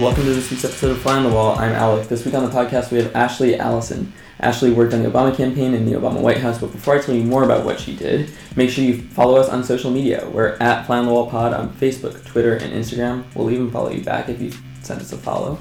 Welcome to this week's episode of Fly on the Wall. I'm Alec. This week on the podcast, we have Ashley Allison. Ashley worked on the Obama campaign and the Obama White House, but before I tell you more about what she did, make sure you follow us on social media. We're at Fly on the Wall Pod on Facebook, Twitter, and Instagram. We'll even follow you back if you send us a follow.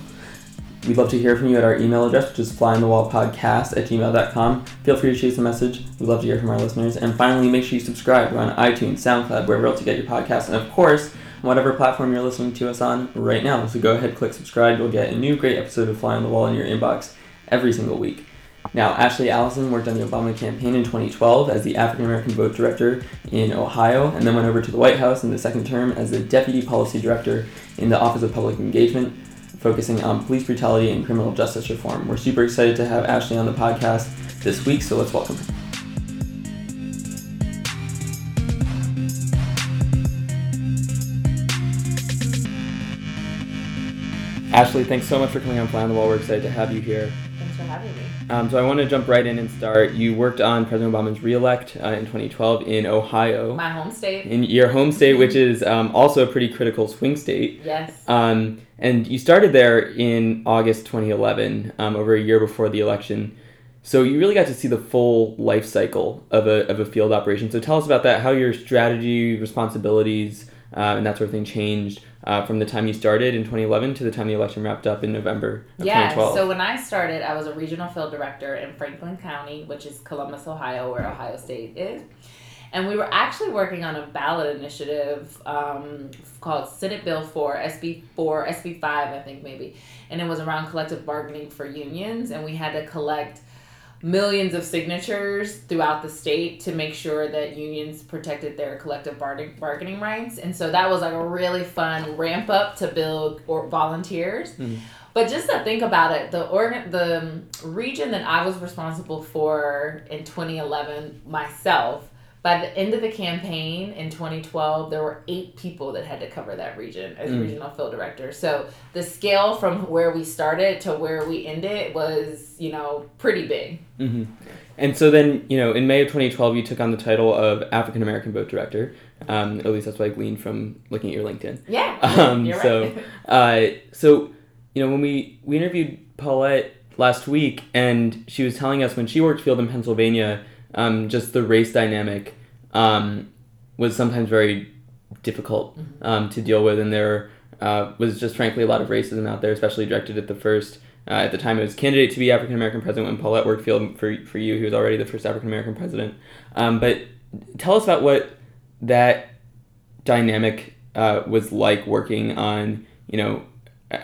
We'd love to hear from you at our email address, which is flyonthewallpodcast@gmail.com. Feel free to shoot us a message. We'd love to hear from our listeners. And finally, make sure you subscribe. We're on iTunes, SoundCloud, wherever else you get your podcasts, and of course, whatever platform you're listening to us on right now. So go ahead, click subscribe. You'll get a new great episode of Fly on the Wall in your inbox every single week. Now, Ashley Allison worked on the Obama campaign in 2012 as the African-American Vote Director in Ohio, and then went over to the White House in the second term as the Deputy Policy Director in the Office of Public Engagement, focusing on police brutality and criminal justice reform. We're super excited to have Ashley on the podcast this week, so let's welcome her. Ashley, thanks so much for coming on Fly on the Wall. We're excited to have you here. Thanks for having me. So I want to jump right in and start. You worked on President Obama's reelect in 2012 in Ohio. My home state. In your home state, which is also a pretty critical swing state. Yes. And you started there in August 2011, over a year before the election. So you really got to see the full life cycle of a field operation. So tell us about that, how your strategy, responsibilities, and that sort of thing changed from the time you started in 2011 to the time the election wrapped up in November of 2012. Yeah, so when I started, I was a regional field director in Franklin County, which is Columbus, Ohio, where Ohio State is. And we were actually working on a ballot initiative called Senate Bill 4, SB4, SB5, I think maybe. And it was around collective bargaining for unions. And we had to collect millions of signatures throughout the state to make sure that unions protected their collective bargaining rights. And so that was like a really fun ramp up to build or volunteers. Mm-hmm. But just to think about it, the region that I was responsible for in 2011 myself, by the end of the campaign in 2012, there were 8 people that had to cover that region as regional field director. So the scale from where we started to where we ended was, pretty big. Mm-hmm. And so then, in May of 2012, you took on the title of African American Vote Director. At least that's what I gleaned from looking at your LinkedIn. Yeah, you're right. So when we interviewed Paulette last week, and she was telling us when she worked field in Pennsylvania, just the race dynamic was sometimes very difficult to deal with, and there was just frankly a lot of racism out there, especially directed at the first, at the time it was candidate to be African American president. When Paulette worked field for you, he was already the first African American president. But tell us about what that dynamic was like working on,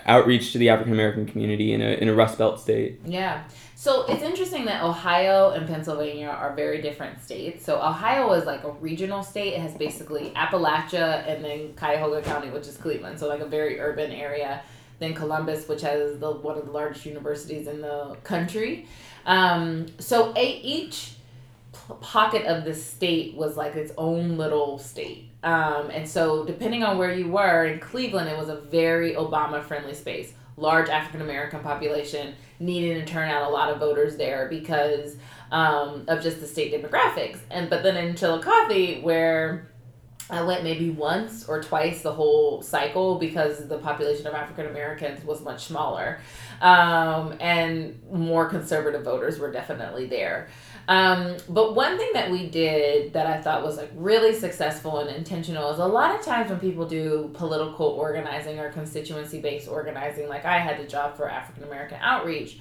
outreach to the African American community in a Rust Belt state. Yeah. So it's interesting that Ohio and Pennsylvania are very different states. So Ohio is like a regional state. It has basically Appalachia and then Cuyahoga County, which is Cleveland. So like a very urban area. Then Columbus, which has one of the largest universities in the country. So each pocket of the state was like its own little state. And so depending on where you were, in Cleveland, it was a very Obama-friendly space. Large African-American population, needing to turn out a lot of voters there because of just the state demographics. But then in Chillicothe, where I went maybe once or twice the whole cycle because the population of African-Americans was much smaller, and more conservative voters were definitely there. But one thing that we did that I thought was like really successful and intentional is a lot of times when people do political organizing or constituency-based organizing, like I had the job for African American outreach,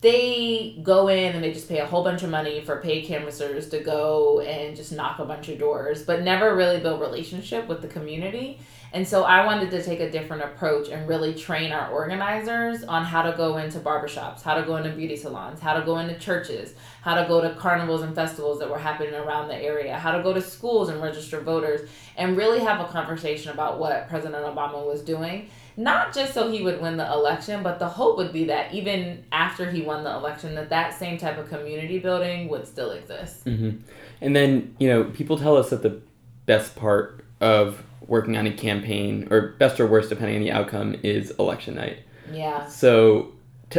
they go in and they just pay a whole bunch of money for paid canvassers to go and just knock a bunch of doors, but never really build relationship with the community. And so I wanted to take a different approach and really train our organizers on how to go into barbershops, how to go into beauty salons, how to go into churches, how to go to carnivals and festivals that were happening around the area, how to go to schools and register voters, and really have a conversation about what President Obama was doing. Not just so he would win the election, but the hope would be that even after he won the election, that same type of community building would still exist. Mm-hmm. And then, people tell us that the best part of working on a campaign, or best or worst depending on the outcome, is election night. Yeah. So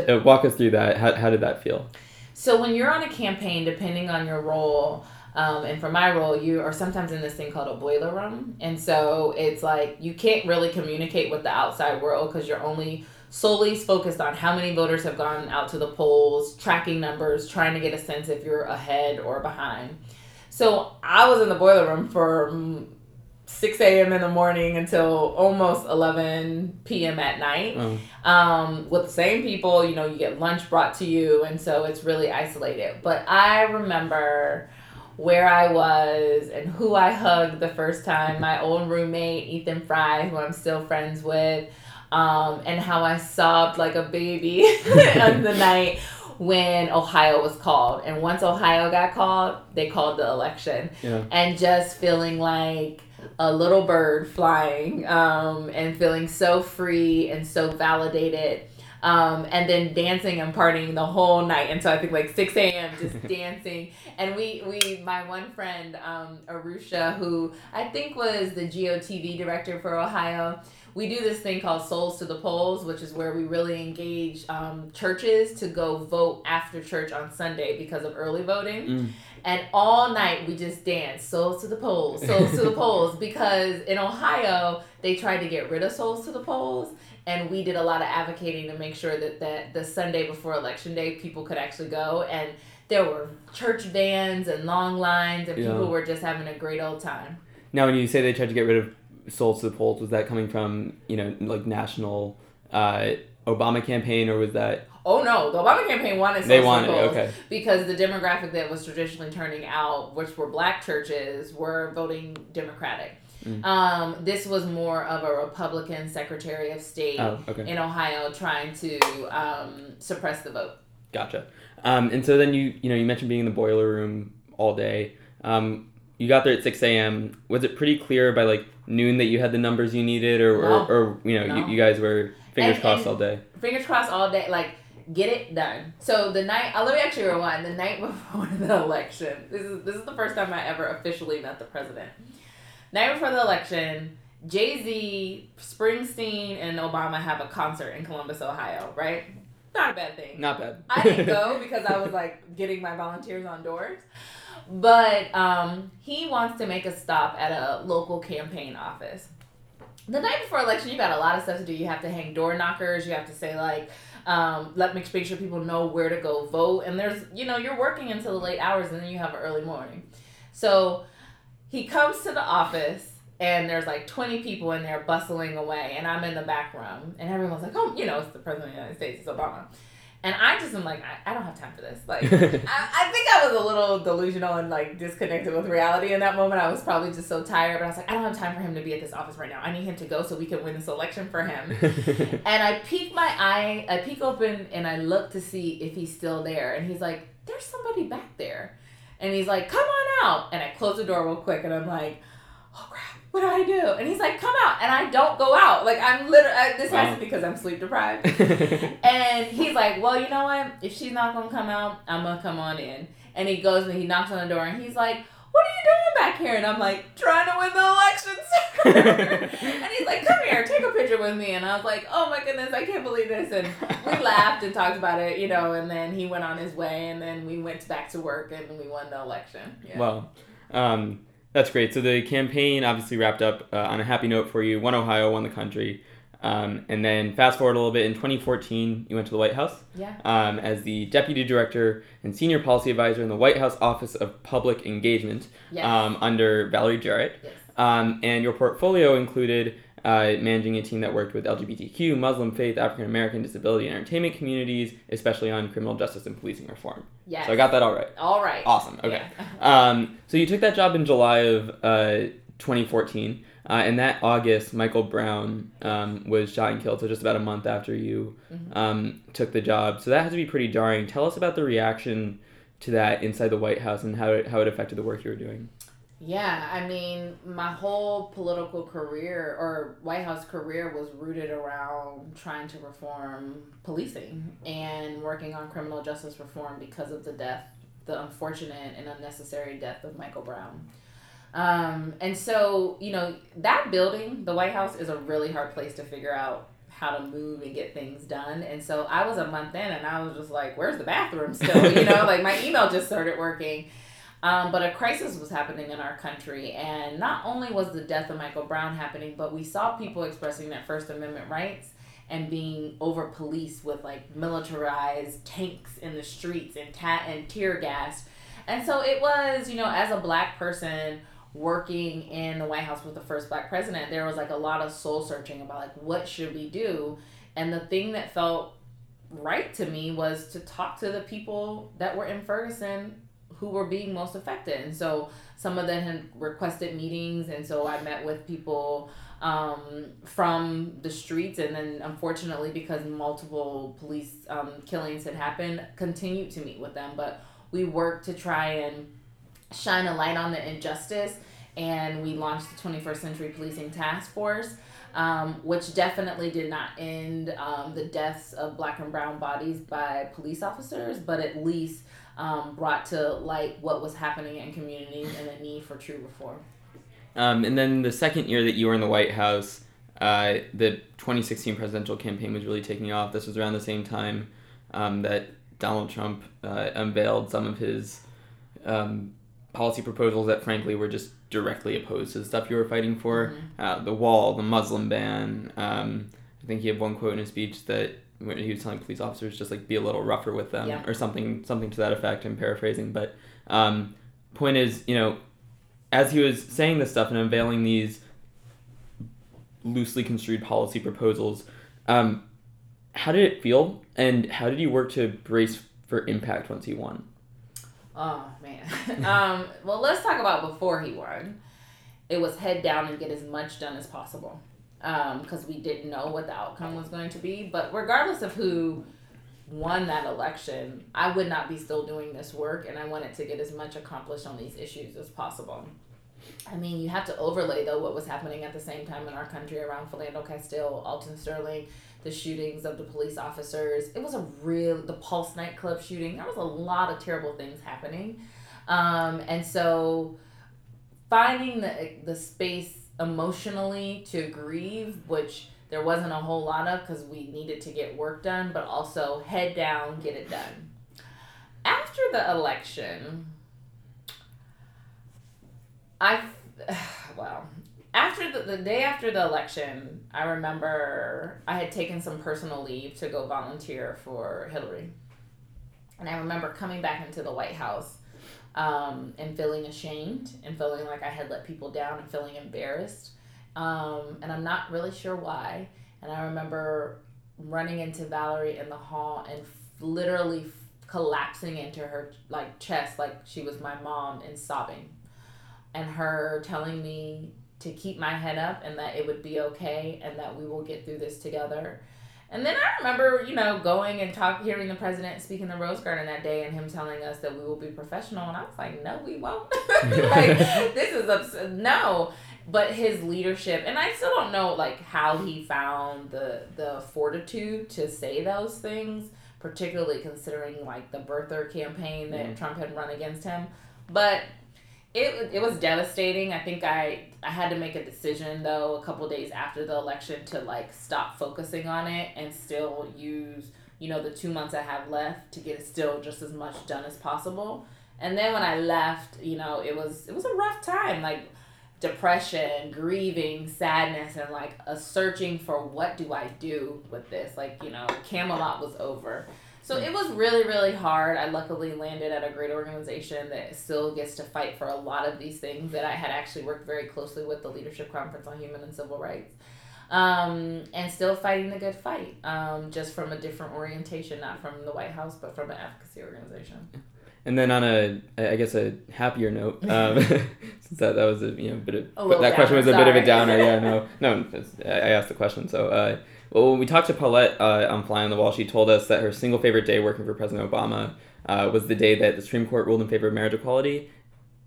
walk us through that. How did that feel? So when you're on a campaign, depending on your role, And for my role, you are sometimes in this thing called a boiler room. And so it's like you can't really communicate with the outside world because you're only solely focused on how many voters have gone out to the polls, tracking numbers, trying to get a sense if you're ahead or behind. So I was in the boiler room for 6 a.m. in the morning until almost 11 p.m. at night with the same people. You know, you get lunch brought to you, and so it's really isolated. But I remember where I was and who I hugged the first time, my old roommate, Ethan Fry, who I'm still friends with, and how I sobbed like a baby on the night when Ohio was called. And once Ohio got called, they called the election. Yeah. And just feeling like a little bird flying and feeling so free and so validated. And then dancing and partying the whole night until I think like 6 a.m. just dancing. And we my one friend, Arusha, who I think was the GOTV director for Ohio, we do this thing called Souls to the Polls, which is where we really engage churches to go vote after church on Sunday because of early voting. And all night we just danced, Souls to the Polls, Souls to the Polls, because in Ohio, they tried to get rid of Souls to the Polls. And we did a lot of advocating to make sure that the Sunday before Election Day, people could actually go. And there were church vans and long lines, and people were just having a great old time. Now, when you say they tried to get rid of Souls to the Polls, was that coming from, you know, like national Obama campaign, or was that... Oh, no. The Obama campaign wanted Souls to the Polls. They wanted, okay. Because the demographic that was traditionally turning out, which were black churches, were voting Democratic. This was more of a Republican Secretary of State in Ohio trying to suppress the vote. Gotcha. And so then you mentioned being in the boiler room all day. You got there at 6 a.m. Was it pretty clear by like noon that you had the numbers you needed, or you guys were fingers crossed all day? Fingers crossed all day, like get it done. So the night, let me actually rewind. The night before the election, this is the first time I ever officially met the president. Night before the election, Jay-Z, Springsteen, and Obama have a concert in Columbus, Ohio, right? Not a bad thing. Not bad. I didn't go because I was, like, getting my volunteers on doors. But he wants to make a stop at a local campaign office. The night before election, you got a lot of stuff to do. You have to hang door knockers. You have to say, like, let me make sure people know where to go vote. And there's, you know, you're working until the late hours, and then you have an early morning. So... he comes to the office, and there's like 20 people in there bustling away, and I'm in the back room, and everyone's like, oh, you know, it's the President of the United States, it's Obama. And I just am like, I don't have time for this. Like, I think I was a little delusional and like disconnected with reality in that moment. I was probably just so tired, but I was like, I don't have time for him to be at this office right now. I need him to go so we can win this election for him. And I peek open, and I look to see if he's still there. And he's like, there's somebody back there. And he's like, come on out. And I close the door real quick, and I'm like, oh, crap, what do I do? And he's like, come out. And I don't go out. Like, I'm literally, this has to be because I'm sleep deprived. And he's like, well, you know what? If she's not going to come out, I'm going to come on in. And he goes and he knocks on the door, and he's like, what are you doing back here? And I'm like, trying to win the election, sir. And he's like, come here, take a picture with me. And I was like, oh my goodness, I can't believe this. And we laughed and talked about it, you know, and then he went on his way, and then we went back to work, and we won the election. Yeah. Well, that's great. So the campaign obviously wrapped up on a happy note for you. One Ohio, won the country. And then fast forward a little bit, in 2014, you went to the White House as the Deputy Director and Senior Policy Advisor in the White House Office of Public Engagement under Valerie Jarrett. Yes. And your portfolio included managing a team that worked with LGBTQ, Muslim, faith, African American, disability, and entertainment communities, especially on criminal justice and policing reform. Yes. So I got that all right. All right. Awesome. Okay. Yeah. So you took that job in July of 2014. And that August, Michael Brown was shot and killed, so just about a month after you took the job. So that had to be pretty jarring. Tell us about the reaction to that inside the White House and how it affected the work you were doing. Yeah, I mean, my whole political career or White House career was rooted around trying to reform policing and working on criminal justice reform because of the unfortunate and unnecessary death of Michael Brown. And so, you know, that building, the White House, is a really hard place to figure out how to move and get things done. And so I was a month in, and I was just like, where's the bathroom still? You know, like my email just started working. But a crisis was happening in our country, and not only was the death of Michael Brown happening, but we saw people expressing their First Amendment rights and being over-policed with, like, militarized tanks in the streets and tear gas. And so it was, you know, as a black person working in the White House with the first black president, there was, like, a lot of soul-searching about, like, what should we do? And the thing that felt right to me was to talk to the people that were in Ferguson who were being most affected. And so some of them had requested meetings, and so I met with people from the streets, and then unfortunately, because multiple police killings had happened, continued to meet with them. But we worked to try and shine a light on the injustice, and we launched the 21st Century Policing Task Force, which definitely did not end the deaths of black and brown bodies by police officers, but at least brought to light what was happening in communities and the need for true reform. And then the second year that you were in the White House, the 2016 presidential campaign was really taking off. This was around the same time that Donald Trump unveiled some of his policy proposals that, frankly, were just directly opposed to the stuff you were fighting for. Mm-hmm. The wall, the Muslim ban. I think he had one quote in his speech that when he was telling police officers, just, like, be a little rougher with them, yeah, or something to that effect. I'm paraphrasing. But point is, you know, as he was saying this stuff and unveiling these loosely construed policy proposals, how did it feel, and how did you work to brace for impact once he won? Oh, man. Well, let's talk about before he won. It was head down and get as much done as possible, because we didn't know what the outcome was going to be. But regardless of who won that election, I would not be still doing this work, and I wanted to get as much accomplished on these issues as possible. I mean, you have to overlay, though, what was happening at the same time in our country around Philando Castile, Alton Sterling, the shootings of the police officers. It was the Pulse nightclub shooting. There was a lot of terrible things happening. And so finding the space emotionally to grieve, which there wasn't a whole lot of because we needed to get work done, but also head down, get it done. After the election, the day after the election, I remember I had taken some personal leave to go volunteer for Hillary. And I remember coming back into the White House and feeling ashamed and feeling like I had let people down and feeling embarrassed. And I'm not really sure why. And I remember running into Valerie in the hall and literally collapsing into her chest like she was my mom and sobbing. And her telling me to keep my head up and that it would be okay and that we will get through this together. And then I remember, you know, going and hearing the president speaking to Rose Garden that day and him telling us that we will be professional. And I was like, no, we won't. This is absurd. No. But his leadership, and I still don't know, how he found the fortitude to say those things, particularly considering, the birther campaign that Trump had run against him. But It was devastating. I think I had to make a decision, though, a couple days after the election to, stop focusing on it and still use, the 2 months I have left to get still just as much done as possible. And then when I left, it was a rough time, depression, grieving, sadness, and, a searching for what do I do with this? Camelot was over. So it was really, really hard. I luckily landed at a great organization that still gets to fight for a lot of these things that I had actually worked very closely with, the Leadership Conference on Human and Civil Rights, and still fighting the good fight, just from a different orientation, not from the White House, but from an advocacy organization. And then on a happier note, that was a bit of, but that question was a bit of a downer. Yeah, no, I asked the question, so. Well, when we talked to Paulette on Fly on the Wall, she told us that her single favorite day working for President Obama was the day that the Supreme Court ruled in favor of marriage equality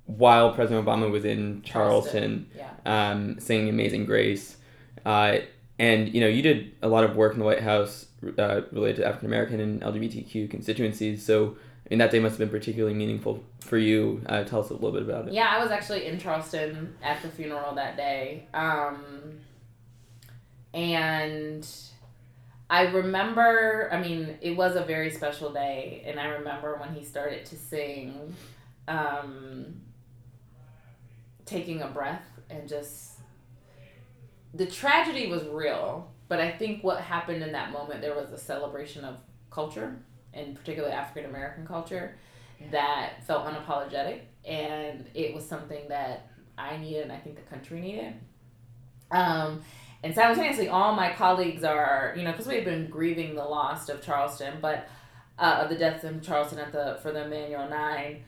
while President Obama was in Charleston, yeah, singing Amazing Grace. And, you did a lot of work in the White House related to African-American and LGBTQ constituencies. So, that day must have been particularly meaningful for you. Tell us a little bit about it. Yeah, I was actually in Charleston at the funeral that day. And I remember, it was a very special day, and I remember when he started to sing taking a breath and just, the tragedy was real, but I think what happened in that moment, there was a celebration of culture, and particularly African American culture, that felt unapologetic, and it was something that I needed and I think the country needed. And simultaneously, all my colleagues are, you know, because we've been grieving the loss of Charleston, but of the deaths in Charleston for the Emanuel Nine,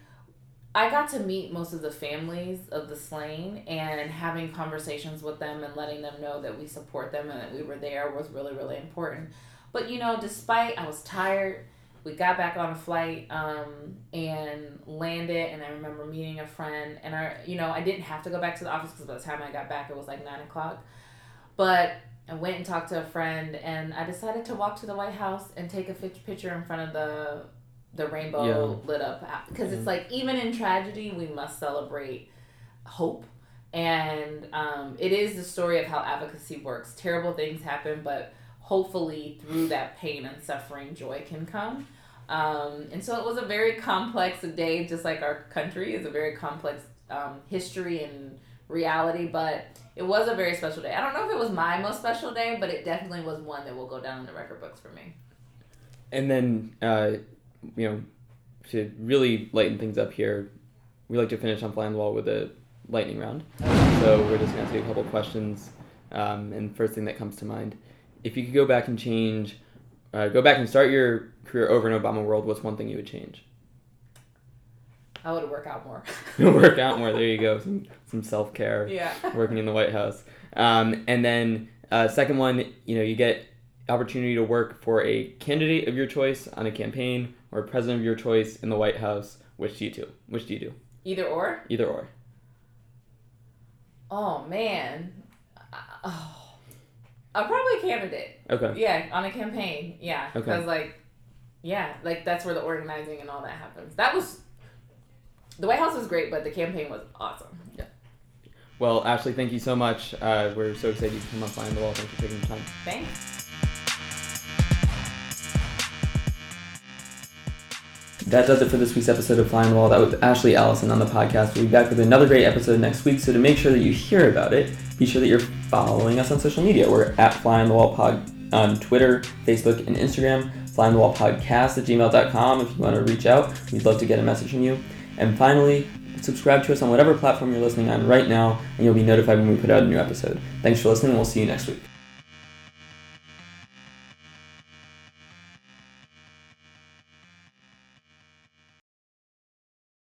I got to meet most of the families of the slain, and having conversations with them and letting them know that we support them and that we were there was really, really important. But, you know, despite, I was tired, we got back on a flight and landed, and I remember meeting a friend, and I didn't have to go back to the office because by the time I got back, it was like 9:00. But I went and talked to a friend, and I decided to walk to the White House and take a picture in front of the rainbow lit up, because it's like, even in tragedy, we must celebrate hope. And it is the story of how advocacy works. Terrible things happen, but hopefully through that pain and suffering, joy can come. And so it was a very complex day, just like our country is a very complex history and reality, but it was a very special day. I don't know if it was my most special day, but it definitely was one that will go down in the record books for me. And then you know, to really lighten things up here, we like to finish on Fly on the Wall with a lightning round. So we're just going to ask you a couple of questions. And first thing that comes to mind, if you could go back and change, go back and start your career over in Obama world, what's one thing you would change? I would work out more. Work out more. There you go. Some self-care. Yeah. Working in the White House. And then second one, you know, you get opportunity to work for a candidate of your choice on a campaign, or a president of your choice in the White House. Which do you do? Either or. Oh man. I'm probably a candidate. Okay. Yeah, on a campaign. Yeah. Okay. Because that's where the organizing and all that happens. The White House was great, but the campaign was awesome. Yeah. Well, Ashley, thank you so much. We're so excited you came on Fly on the Wall. Thanks for taking the time. Thanks. That does it for this week's episode of Fly on the Wall. That was Ashley Allison on the podcast. We'll be back with another great episode next week, so to make sure that you hear about it, be sure that you're following us on social media. We're at Fly on the Wall Pod on Twitter, Facebook, and Instagram. Fly on the Wall Podcast at gmail.com if you want to reach out. We'd love to get a message from you. And finally, subscribe to us on whatever platform you're listening on right now, and you'll be notified when we put out a new episode. Thanks for listening, and we'll see you next week.